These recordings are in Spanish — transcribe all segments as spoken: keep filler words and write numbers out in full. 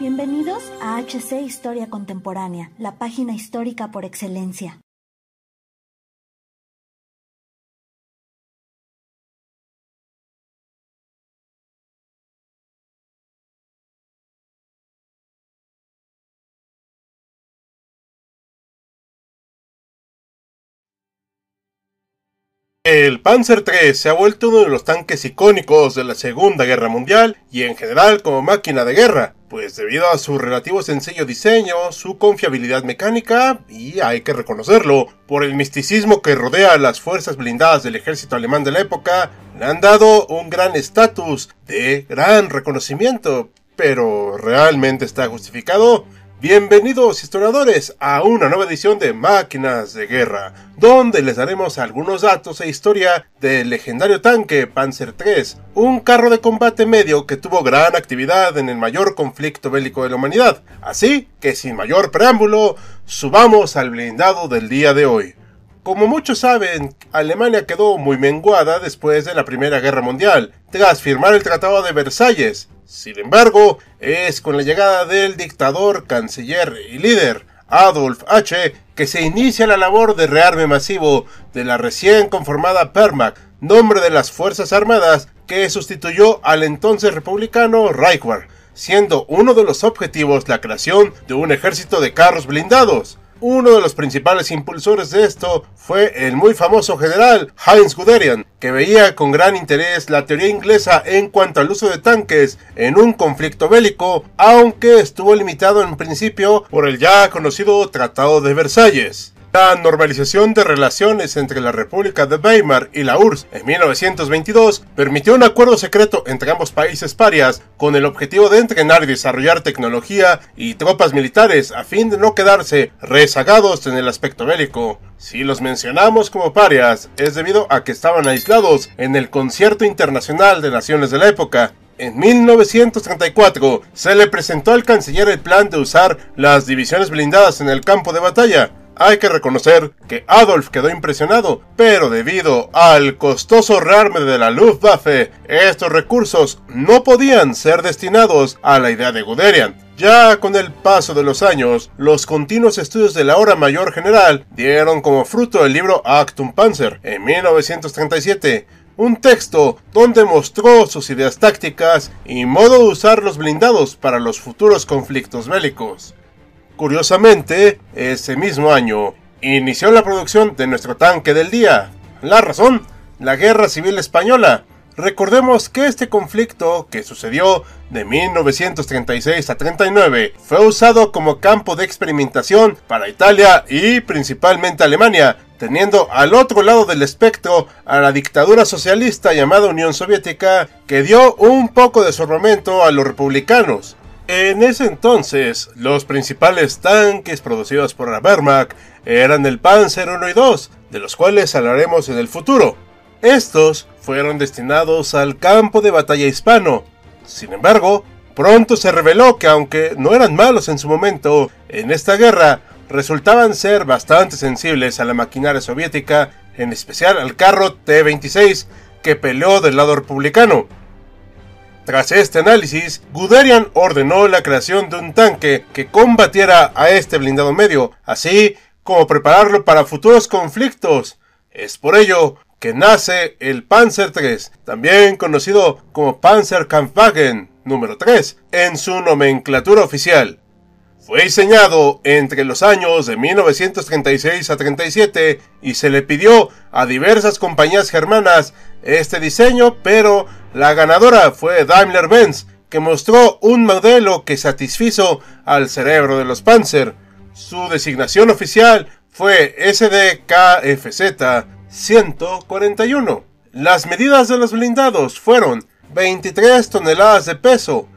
Bienvenidos a H C Historia Contemporánea, la página histórica por excelencia. El Panzer tres se ha vuelto uno de los tanques icónicos de la Segunda Guerra Mundial y en general como máquina de guerra, pues debido a su relativo sencillo diseño, su confiabilidad mecánica y, hay que reconocerlo, por el misticismo que rodea a las fuerzas blindadas del ejército alemán de la época, le han dado un gran estatus de gran reconocimiento, pero ¿realmente está justificado? Bienvenidos historiadores a una nueva edición de Máquinas de Guerra, donde les daremos algunos datos e historia del legendario tanque Panzer tres, un carro de combate medio que tuvo gran actividad en el mayor conflicto bélico de la humanidad. Así que sin mayor preámbulo, subamos al blindado del día de hoy. Como muchos saben, Alemania quedó muy menguada después de la Primera Guerra Mundial, tras firmar el Tratado de Versalles. Sin embargo, es con la llegada del dictador, canciller y líder Adolf H que se inicia la labor de rearme masivo de la recién conformada Wehrmacht, nombre de las Fuerzas Armadas que sustituyó al entonces republicano Reichswehr, siendo uno de los objetivos la creación de un ejército de carros blindados. Uno de los principales impulsores de esto fue el muy famoso general Heinz Guderian, que veía con gran interés la teoría inglesa en cuanto al uso de tanques en un conflicto bélico, aunque estuvo limitado en principio por el ya conocido Tratado de Versalles. La normalización de relaciones entre la República de Weimar y la U R S S en mil novecientos veintidós permitió un acuerdo secreto entre ambos países parias con el objetivo de entrenar y desarrollar tecnología y tropas militares a fin de no quedarse rezagados en el aspecto bélico. Si los mencionamos como parias es debido a que estaban aislados en el concierto internacional de naciones de la época. En mil novecientos treinta y cuatro se le presentó al canciller el plan de usar las divisiones blindadas en el campo de batalla. Hay que reconocer que Adolf quedó impresionado, pero debido al costoso rearme de la Luftwaffe, estos recursos no podían ser destinados a la idea de Guderian. Ya con el paso de los años, los continuos estudios del ahora mayor general dieron como fruto el libro Actum Panzer en mil novecientos treinta y siete, un texto donde mostró sus ideas tácticas y modo de usar los blindados para los futuros conflictos bélicos. Curiosamente, ese mismo año inició la producción de nuestro tanque del día. La razón, la Guerra Civil Española. Recordemos que este conflicto, que sucedió de mil novecientos treinta y seis a treinta y nueve, fue usado como campo de experimentación para Italia y principalmente Alemania, teniendo al otro lado del espectro a la dictadura socialista llamada Unión Soviética, que dio un poco de su armamento a los republicanos. En ese entonces, los principales tanques producidos por la Wehrmacht eran el Panzer uno y dos, de los cuales hablaremos en el futuro. Estos fueron destinados al campo de batalla hispano. Sin embargo, pronto se reveló que aunque no eran malos en su momento, en esta guerra resultaban ser bastante sensibles a la maquinaria soviética, en especial al carro T veintiséis que peleó del lado republicano. Tras este análisis, Guderian ordenó la creación de un tanque que combatiera a este blindado medio, así como prepararlo para futuros conflictos. Es por ello que nace el Panzer tres, también conocido como Panzerkampfwagen número tres, en su nomenclatura oficial. Fue diseñado entre los años de mil novecientos treinta y seis a treinta y siete y se le pidió a diversas compañías germanas este diseño, pero la ganadora fue Daimler-Benz, que mostró un modelo que satisfizo al cerebro de los Panzer. Su designación oficial fue SdKfz ciento cuarenta y uno. Las medidas de los blindados fueron veintitrés toneladas de peso,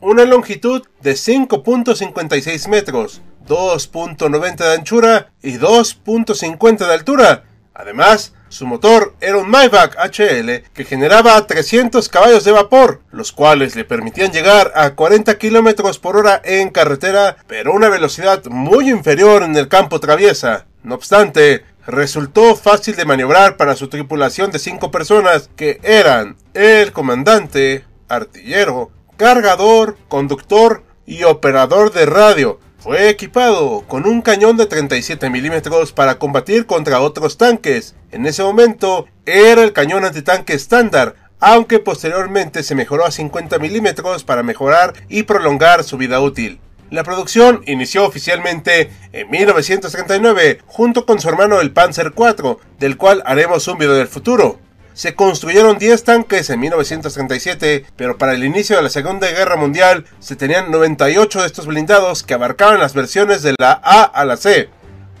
una longitud de cinco punto cincuenta y seis metros, dos punto noventa de anchura y dos punto cincuenta de altura. Además, su motor era un Maybach H L que generaba trescientos caballos de vapor, los cuales le permitían llegar a cuarenta kilómetros por hora en carretera, pero a una velocidad muy inferior en el campo traviesa. No obstante, resultó fácil de maniobrar para su tripulación de cinco personas, que eran el comandante, artillero, cargador, conductor y operador de radio. Fue equipado con un cañón de treinta y siete milímetros para combatir contra otros tanques. En ese momento era el cañón antitanque estándar, aunque posteriormente se mejoró a cincuenta milímetros para mejorar y prolongar su vida útil. La producción inició oficialmente en mil novecientos treinta y nueve junto con su hermano el Panzer cuatro, del cual haremos un video del futuro. Se construyeron diez tanques en mil novecientos treinta y siete, pero para el inicio de la Segunda Guerra Mundial se tenían noventa y ocho de estos blindados que abarcaban las versiones de la A a la C.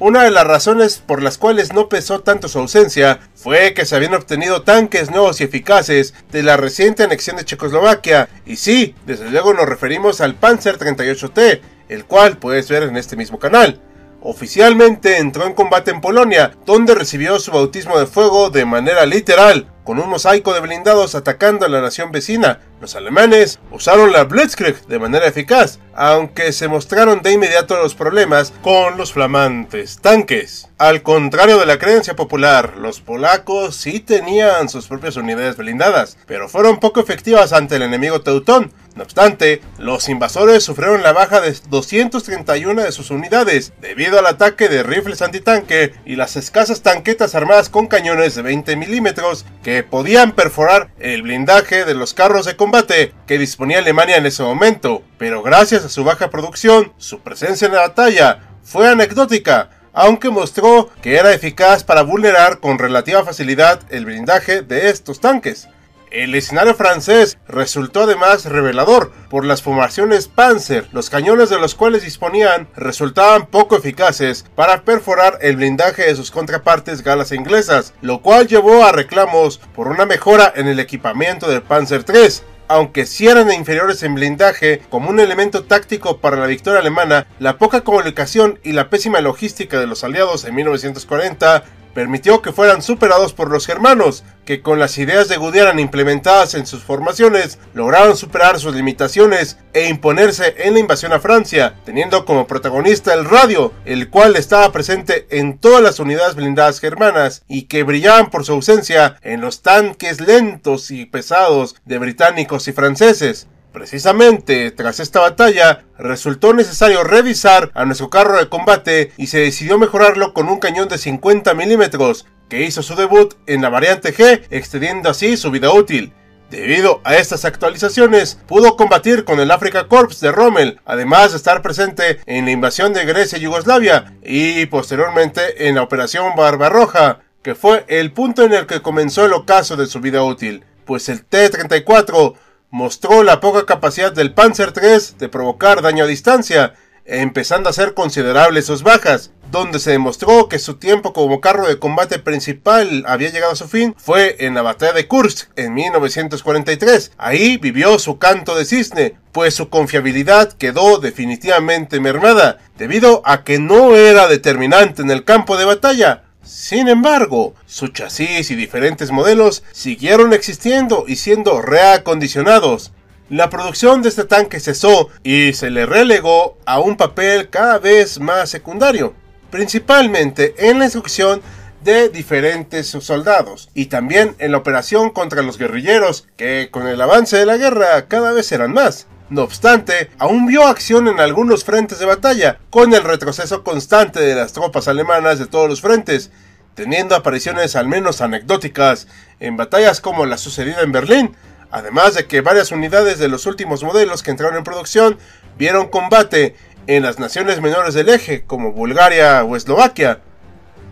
Una de las razones por las cuales no pesó tanto su ausencia fue que se habían obtenido tanques nuevos y eficaces de la reciente anexión de Checoslovaquia, y sí, desde luego nos referimos al Panzer treinta y ocho T, el cual puedes ver en este mismo canal. Oficialmente entró en combate en Polonia, donde recibió su bautismo de fuego de manera literal, con un mosaico de blindados atacando a la nación vecina. Los alemanes usaron la Blitzkrieg de manera eficaz, aunque se mostraron de inmediato los problemas con los flamantes tanques. Al contrario de la creencia popular, los polacos sí tenían sus propias unidades blindadas, pero fueron poco efectivas ante el enemigo teutón. No obstante, los invasores sufrieron la baja de doscientas treinta y una de sus unidades debido al ataque de rifles antitanque y las escasas tanquetas armadas con cañones de veinte milímetros que podían perforar el blindaje de los carros de combate que disponía Alemania en ese momento. Pero gracias a su baja producción, su presencia en la batalla fue anecdótica, aunque mostró que era eficaz para vulnerar con relativa facilidad el blindaje de estos tanques. El escenario francés resultó además revelador por las formaciones Panzer, los cañones de los cuales disponían resultaban poco eficaces para perforar el blindaje de sus contrapartes galas e inglesas, lo cual llevó a reclamos por una mejora en el equipamiento del Panzer tres. Aunque sí eran inferiores en blindaje como un elemento táctico para la victoria alemana, la poca comunicación y la pésima logística de los aliados en mil novecientos cuarenta permitió que fueran superados por los germanos, que con las ideas de Guderian implementadas en sus formaciones, lograron superar sus limitaciones e imponerse en la invasión a Francia, teniendo como protagonista el radio, el cual estaba presente en todas las unidades blindadas germanas y que brillaban por su ausencia en los tanques lentos y pesados de británicos y franceses. Precisamente tras esta batalla resultó necesario revisar a nuestro carro de combate y se decidió mejorarlo con un cañón de cincuenta milímetros que hizo su debut en la variante G, extendiendo así su vida útil. Debido a estas actualizaciones pudo combatir con el Africa Corps de Rommel, además de estar presente en la invasión de Grecia y Yugoslavia y posteriormente en la operación Barbarroja, que fue el punto en el que comenzó el ocaso de su vida útil, pues el T treinta y cuatro mostró la poca capacidad del Panzer tres de provocar daño a distancia, empezando a ser considerables sus bajas, donde se demostró que su tiempo como carro de combate principal había llegado a su fin fue en la batalla de Kursk en mil novecientos cuarenta y tres. Ahí vivió su canto de cisne, pues su confiabilidad quedó definitivamente mermada, debido a que no era determinante en el campo de batalla. Sin embargo, su chasis y diferentes modelos siguieron existiendo y siendo reacondicionados. La producción de este tanque cesó y se le relegó a un papel cada vez más secundario, principalmente en la instrucción de diferentes subsoldados y también en la operación contra los guerrilleros, que con el avance de la guerra cada vez eran más. No obstante, aún vio acción en algunos frentes de batalla, con el retroceso constante de las tropas alemanas de todos los frentes, teniendo apariciones al menos anecdóticas en batallas como la sucedida en Berlín, además de que varias unidades de los últimos modelos que entraron en producción vieron combate en las naciones menores del eje, como Bulgaria o Eslovaquia.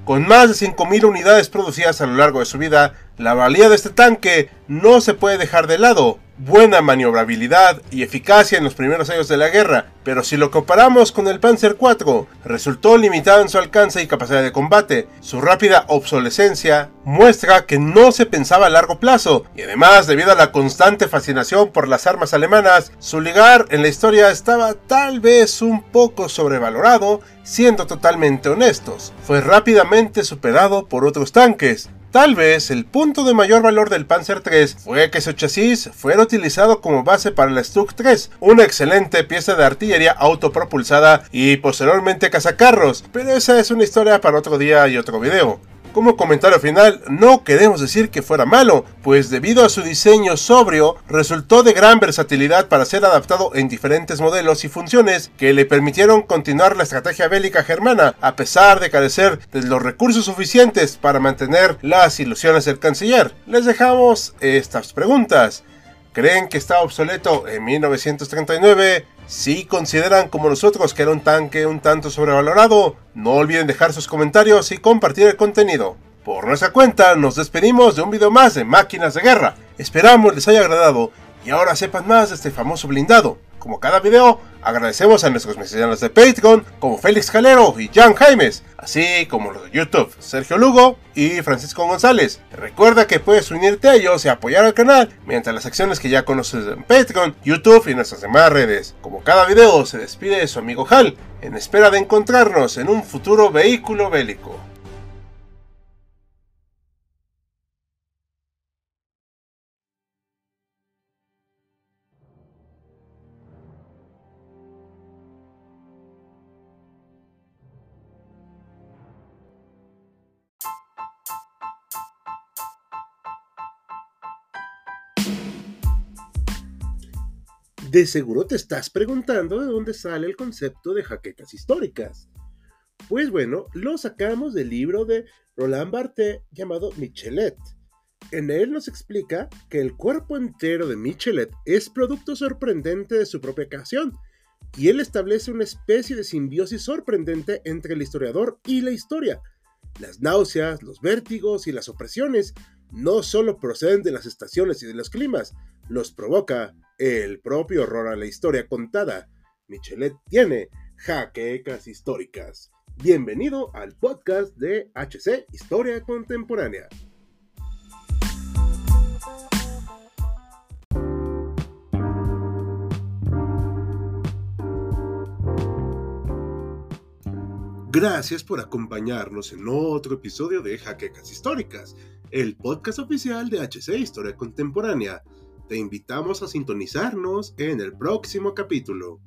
Con más de cinco mil unidades producidas a lo largo de su vida, la valía de este tanque no se puede dejar de lado. Buena maniobrabilidad y eficacia en los primeros años de la guerra, pero si lo comparamos con el Panzer cuatro, resultó limitado en su alcance y capacidad de combate. Su rápida obsolescencia muestra que no se pensaba a largo plazo, y además, debido a la constante fascinación por las armas alemanas, su lugar en la historia estaba tal vez un poco sobrevalorado. Siendo totalmente honestos, fue rápidamente superado por otros tanques. Tal vez el punto de mayor valor del Panzer tres fue que su chasis fuera utilizado como base para la StuG tres, una excelente pieza de artillería autopropulsada y posteriormente cazacarros, pero esa es una historia para otro día y otro video. Como comentario final, no queremos decir que fuera malo, pues debido a su diseño sobrio, resultó de gran versatilidad para ser adaptado en diferentes modelos y funciones que le permitieron continuar la estrategia bélica germana, a pesar de carecer de los recursos suficientes para mantener las ilusiones del canciller. Les dejamos estas preguntas. ¿Creen que está obsoleto en mil novecientos treinta y nueve? Si consideran como nosotros que era un tanque un tanto sobrevalorado, no olviden dejar sus comentarios y compartir el contenido. Por nuestra cuenta, nos despedimos de un video más de Máquinas de Guerra. Esperamos les haya agradado y ahora sepan más de este famoso blindado. Como cada video, agradecemos a nuestros mecenas de Patreon como Félix Calero y Jan Jaimes, así como los de YouTube Sergio Lugo y Francisco González. Recuerda que puedes unirte a ellos y apoyar al canal mediante las acciones que ya conoces en Patreon, YouTube y nuestras demás redes. Como cada video, se despide de su amigo Hal, en espera de encontrarnos en un futuro vehículo bélico. De seguro te estás preguntando de dónde sale el concepto de jaquecas históricas. Pues bueno, lo sacamos del libro de Roland Barthes llamado Michelet. En él nos explica que el cuerpo entero de Michelet es producto sorprendente de su propia creación, y él establece una especie de simbiosis sorprendente entre el historiador y la historia. Las náuseas, los vértigos y las opresiones no solo proceden de las estaciones y de los climas, los provoca el propio horror a la historia contada. Michelet tiene jaquecas históricas. Bienvenido al podcast de H C Historia Contemporánea. Gracias por acompañarnos en otro episodio de Jaquecas Históricas, el podcast oficial de H C Historia Contemporánea. Te invitamos a sintonizarnos en el próximo capítulo.